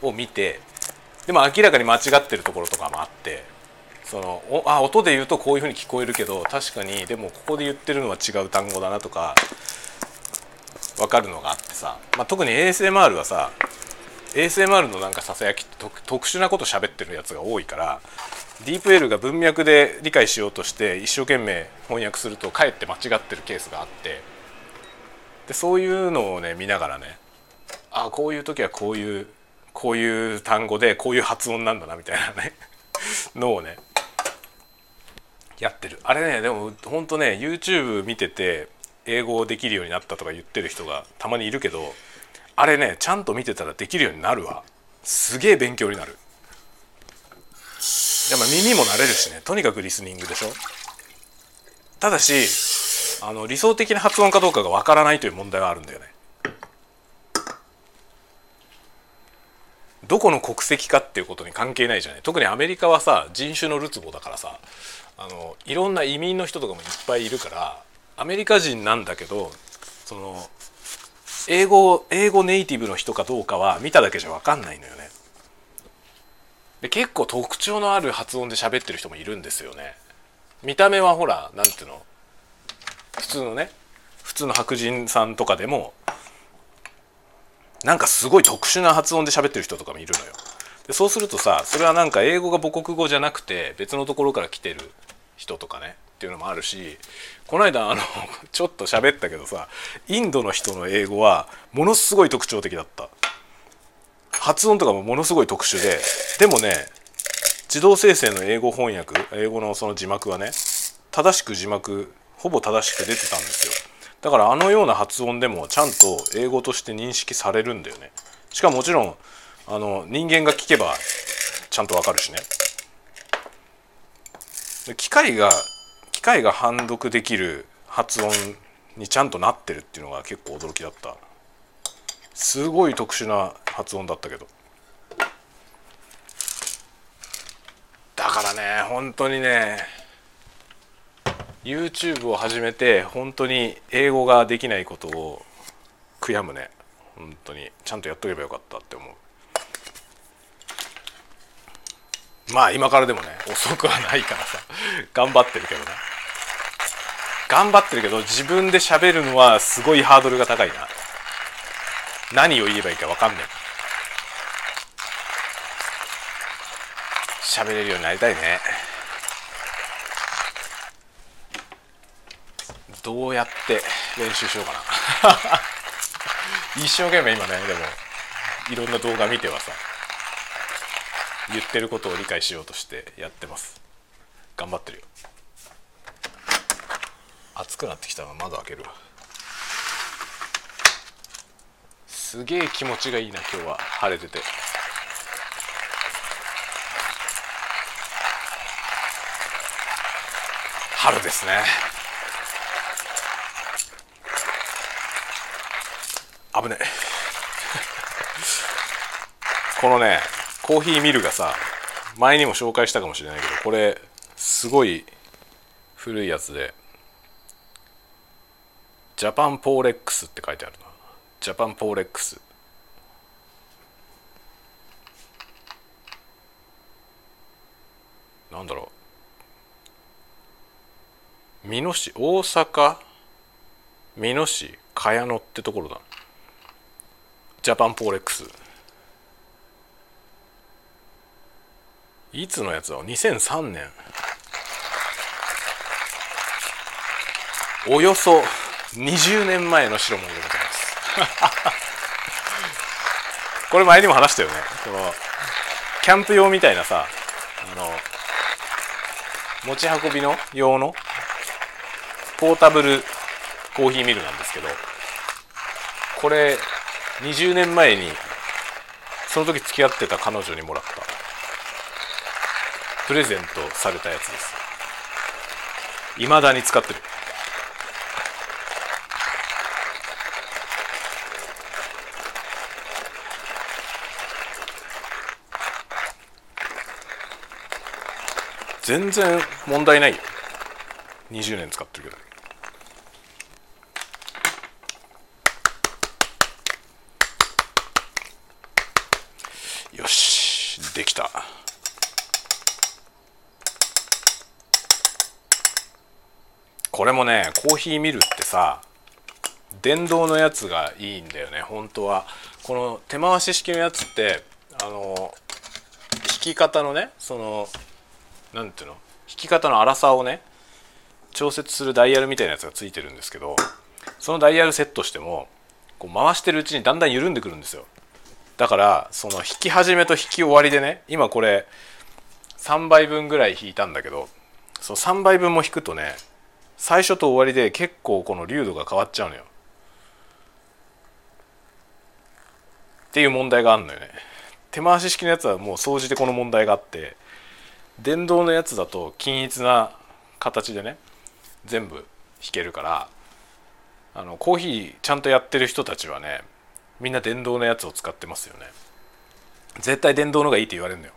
を見て、でも明らかに間違ってるところとかもあって、その音で言うとこういうふうに聞こえるけど、確かにでもここで言ってるのは違う単語だなとか分かるのがあってさ、特に ASMR はさ、 ASMR のなんかささやきって特殊なこと喋ってるやつが多いから、 DeepL が文脈で理解しようとして一生懸命翻訳するとかえって間違ってるケースがあって、でそういうのをね見ながらね、あ、こういう時はこういう単語でこういう発音なんだなみたいなねのをねやってる。あれね、でもほんとね YouTube 見てて英語できるようになったとか言ってる人がたまにいるけど、あれねちゃんと見てたらできるようになるわ。すげえ勉強になる。でも耳も慣れるしね、とにかくリスニングでしょ。ただし理想的な発音かどうかがわからないという問題はあるんだよね。どこの国籍かっていうことに関係ないじゃない。特にアメリカはさ人種のるつぼだからさ、いろんな移民の人とかもいっぱいいるから、アメリカ人なんだけど、その英語ネイティブの人かどうかは見ただけじゃ分かんないのよね。で結構特徴のある発音で喋ってる人もいるんですよね。見た目はほらなんていうの、普通の白人さんとかでもなんかすごい特殊な発音で喋ってる人とかもいるのよ。でそうするとさ、それはなんか英語が母国語じゃなくて別のところから来てる人とかねっていうのもあるし、この間ちょっと喋ったけどさ、インドの人の英語はものすごい特徴的だった。発音とかもものすごい特殊で、でもね自動生成の英語翻訳、英語のその字幕はね正しく字幕ほぼ正しく出てたんですよ。だからような発音でもちゃんと英語として認識されるんだよね。しかももちろん人間が聞けばちゃんとわかるしね。機械が判読できる発音にちゃんとなってるっていうのが結構驚きだった。すごい特殊な発音だったけど、だからね本当にね YouTube を始めて本当に英語ができないことを悔やむね。本当にちゃんとやっとけばよかったって思う。今からでもね遅くはないからさ頑張ってるけど自分で喋るのはすごいハードルが高いな。何を言えばいいか分かんない。喋れるようになりたいね。どうやって練習しようかな一生懸命今ね、でもいろんな動画見てはさ言ってることを理解しようとしてやってます。頑張ってるよ。暑くなってきたら窓開けるわ。すげえ気持ちがいいな今日は、晴れてて。春ですね。危ねこのねコーヒーミルがさ、前にも紹介したかもしれないけど、これすごい古いやつでジャパンポーレックスって書いてあるな。ジャパンポーレックス、なんだろう、美濃市、大阪美濃市茅野ってところだ。ジャパンポーレックスいつのやつだ、2003年、およそ20年前の代物でございますこれ前にも話したよね。このキャンプ用みたいなさ、持ち運びの用のポータブルコーヒーミルなんですけど、これ20年前にその時付き合ってた彼女にもらったプレゼントされたやつです。未だに使ってる。全然問題ないよ、20年使ってるけど。よし、できた。これもね、コーヒーミルってさ、電動のやつがいいんだよね本当は。この手回し式のやつって、引き方のね、そのなんていうの、引き方の粗さをね調節するダイヤルみたいなやつがついてるんですけど、そのダイヤルセットしてもこう回してるうちにだんだん緩んでくるんですよ。だからその引き始めと引き終わりでね、今これ3杯分ぐらい引いたんだけど、その3杯分も引くとね、最初と終わりで結構この粒度が変わっちゃうのよっていう問題があるのよね。手回し式のやつはもう総じてこの問題があって、電動のやつだと均一な形でね全部引けるから、コーヒーちゃんとやってる人たちはね、みんな電動のやつを使ってますよね。絶対電動のがいいって言われるのよ、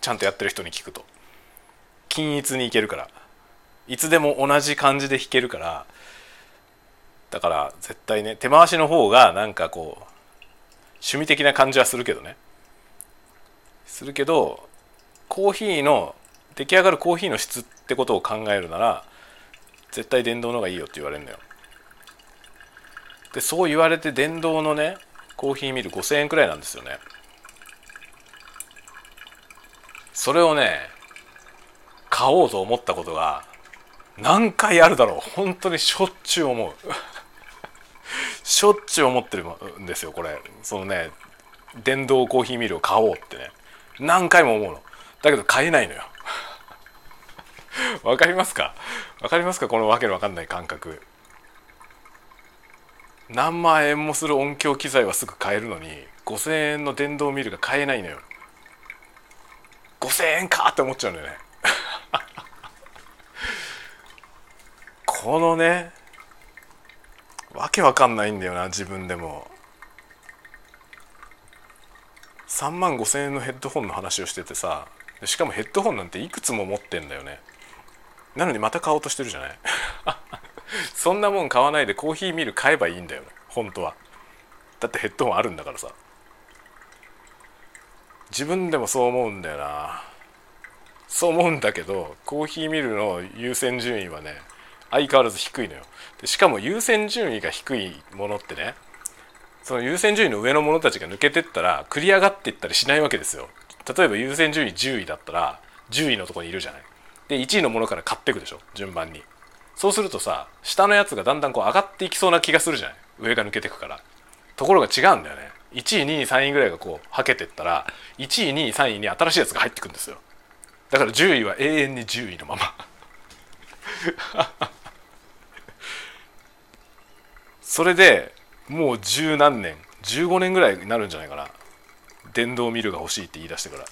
ちゃんとやってる人に聞くと。均一にいけるから、いつでも同じ感じで引けるから。だから絶対ね、手回しの方がなんかこう趣味的な感じはするけどね、するけど、コーヒーの出来上がるコーヒーの質ってことを考えるなら絶対電動のがいいよって言われるのよ。でそう言われて、電動のねコーヒーミル5000円くらいなんですよね。それをね買おうと思ったことが何回あるだろう。本当にしょっちゅう思うしょっちゅう思ってるんですよこれ。そのね電動コーヒーミルを買おうってね、何回も思うの。だけど買えないのよわかりますか、わかりますか、このわけのわかんない感覚。何万円もする音響機材はすぐ買えるのに、5000円の電動ミルが買えないのよ。5000円かって思っちゃうんだよねこのねわけわかんないんだよな。自分でも3万5000円のヘッドホンの話をしててさ、しかもヘッドホンなんていくつも持ってんだよね。なのにまた買おうとしてるじゃないそんなもん買わないでコーヒーミル買えばいいんだよ本当は。だってヘッドホンあるんだからさ。自分でもそう思うんだよな。そう思うんだけど、コーヒーミルの優先順位はね相変わらず低いのよ。でしかも優先順位が低いものってね、その優先順位の上のものたちが抜けてったら繰り上がっていったりしないわけですよ。例えば優先順位10位だったら10位のとこにいるじゃない。で1位のものから買っていくでしょ順番に。そうするとさ、下のやつがだんだんこう上がっていきそうな気がするじゃない、上が抜けていくから。ところが違うんだよね。1位2位3位ぐらいがこうはけてったら1位2位3位に新しいやつが入ってくるんですよ。だから10位は永遠に10位のままそれでもう十何年、15年ぐらいになるんじゃないかな、電動ミルが欲しいって言い出してから。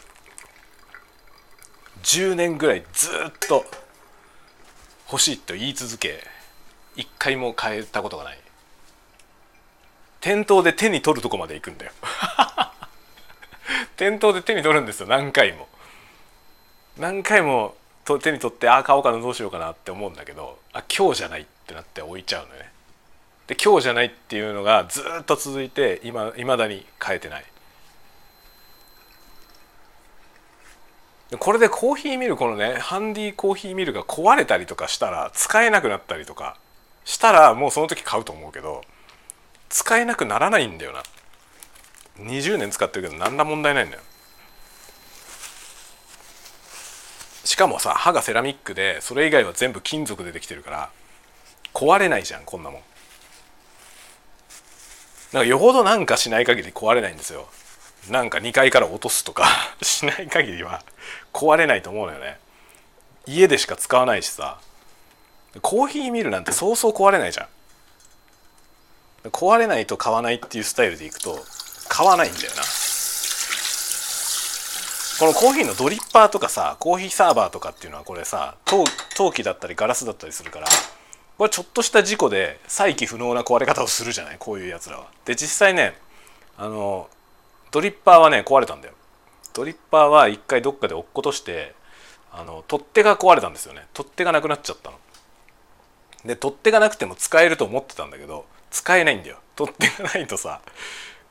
10年ぐらいずっと欲しいと言い続け、一回も買えたことがない。店頭で手に取るとこまで行くんだよ店頭で手に取るんですよ、何回も何回も手に取って、ああ買おうかな、どうしようかなって思うんだけど、あ今日じゃないってなって置いちゃうのね。で今日じゃないっていうのがずっと続いて、未だに変えてない。これでコーヒーミル、このねハンディコーヒーミルが壊れたりとかしたら使えなくなったりとかしたら、もうその時買うと思うけど、使えなくならないんだよな。20年使ってるけど何ら問題ないんだよ。しかもさ、刃がセラミックでそれ以外は全部金属でできてるから壊れないじゃん、こんなもん。なんかよほどなんかしない限り壊れないんですよ。なんか2階から落とすとかしない限りは壊れないと思うのよね。家でしか使わないしさ。コーヒーミルなんてそうそう壊れないじゃん。壊れないと買わないっていうスタイルでいくと買わないんだよな。このコーヒーのドリッパーとかさ、コーヒーサーバーとかっていうのはこれさ、陶器だったりガラスだったりするから、これちょっとした事故で再起不能な壊れ方をするじゃない、こういうやつらは。で実際ね、ドリッパーはね壊れたんだよ。ドリッパーは一回どっかで落っことして、取っ手が壊れたんですよね。取っ手がなくなっちゃったので、取っ手がなくても使えると思ってたんだけど使えないんだよ。取っ手がないとさ、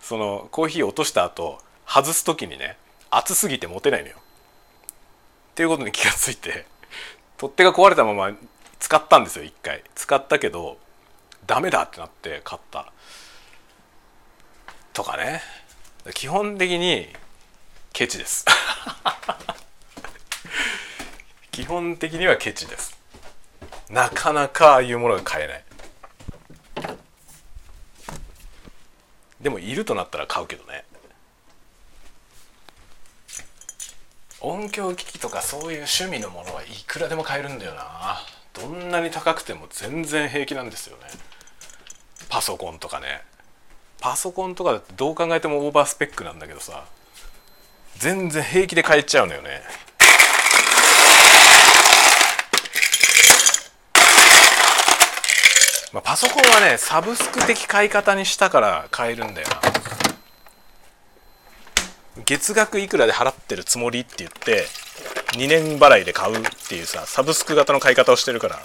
そのコーヒーを落とした後外す時にね、熱すぎて持てないのよっていうことに気がついて、取っ手が壊れたまま使ったんですよ。一回使ったけどダメだってなって買ったとかね。基本的にケチです基本的にはケチです。なかなかああいうものが買えない。でもいるとなったら買うけどね。音響機器とかそういう趣味のものはいくらでも買えるんだよな。どんなに高くても全然平気なんですよね。パソコンとかね。パソコンとかだってどう考えてもオーバースペックなんだけどさ、全然平気で買えちゃうのよね。まあ、パソコンはねサブスク的買い方にしたから買えるんだよな。月額いくらで払ってるつもりって言って2年払いで買うっていうさ、サブスク型の買い方をしてるから、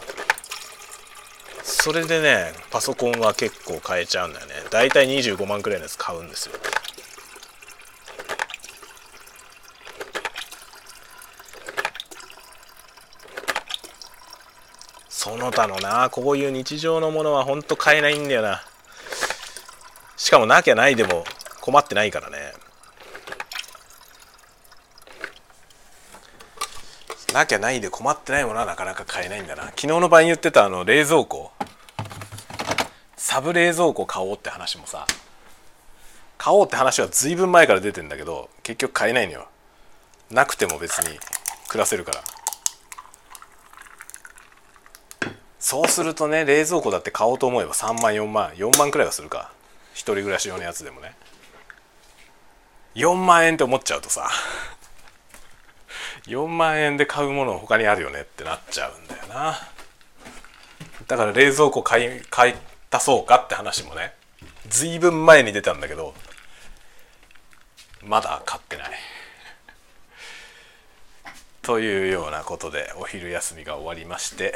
それでねパソコンは結構買えちゃうんだよね。だいたい25万くらいのやつ買うんですよ。その他のな、こういう日常のものはほんと買えないんだよな。しかもなきゃないでも困ってないからね。なきゃないで困ってないものはなかなか買えないんだな。昨日の晩言ってた冷蔵庫、サブ冷蔵庫買おうって話もさ、買おうって話はずいぶん前から出てんだけど結局買えないのよ。なくても別に暮らせるから。そうするとね、冷蔵庫だって買おうと思えば3万4万4万くらいはするか。一人暮らし用のやつでもね4万円って思っちゃうとさ4万円で買うもの他にあるよねってなっちゃうんだよな。だから冷蔵庫買い足そうかって話もねずいぶん前に出たんだけどまだ買ってないというようなことで、お昼休みが終わりまして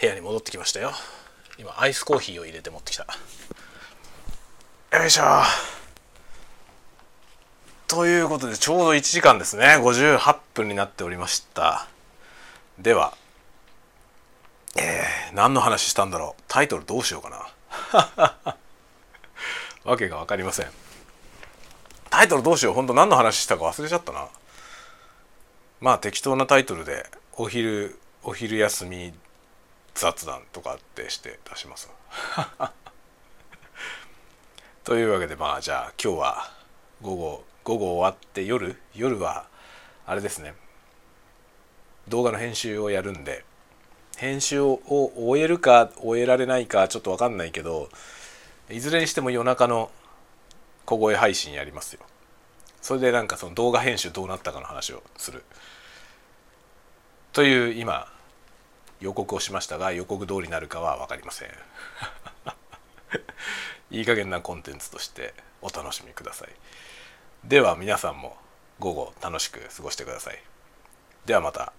部屋に戻ってきましたよ。今アイスコーヒーを入れて持ってきた。よいしょ。ということでちょうど1時間ですね。58分になっておりました。では、何の話したんだろう。タイトルどうしようかなわけが分かりません。タイトルどうしよう。本当何の話したか忘れちゃったな。まあ適当なタイトルでお昼休み雑談とかってして出しますというわけで、まあじゃあ今日は午後終わって夜はあれですね、動画の編集をやるんで、編集を終えるか終えられないかちょっと分かんないけど、いずれにしても夜中の小声配信やりますよ。それでなんかその動画編集どうなったかの話をするという今予告をしましたが、予告通りになるかは分かりませんいい加減なコンテンツとしてお楽しみください。では皆さんも午後楽しく過ごしてください。ではまた。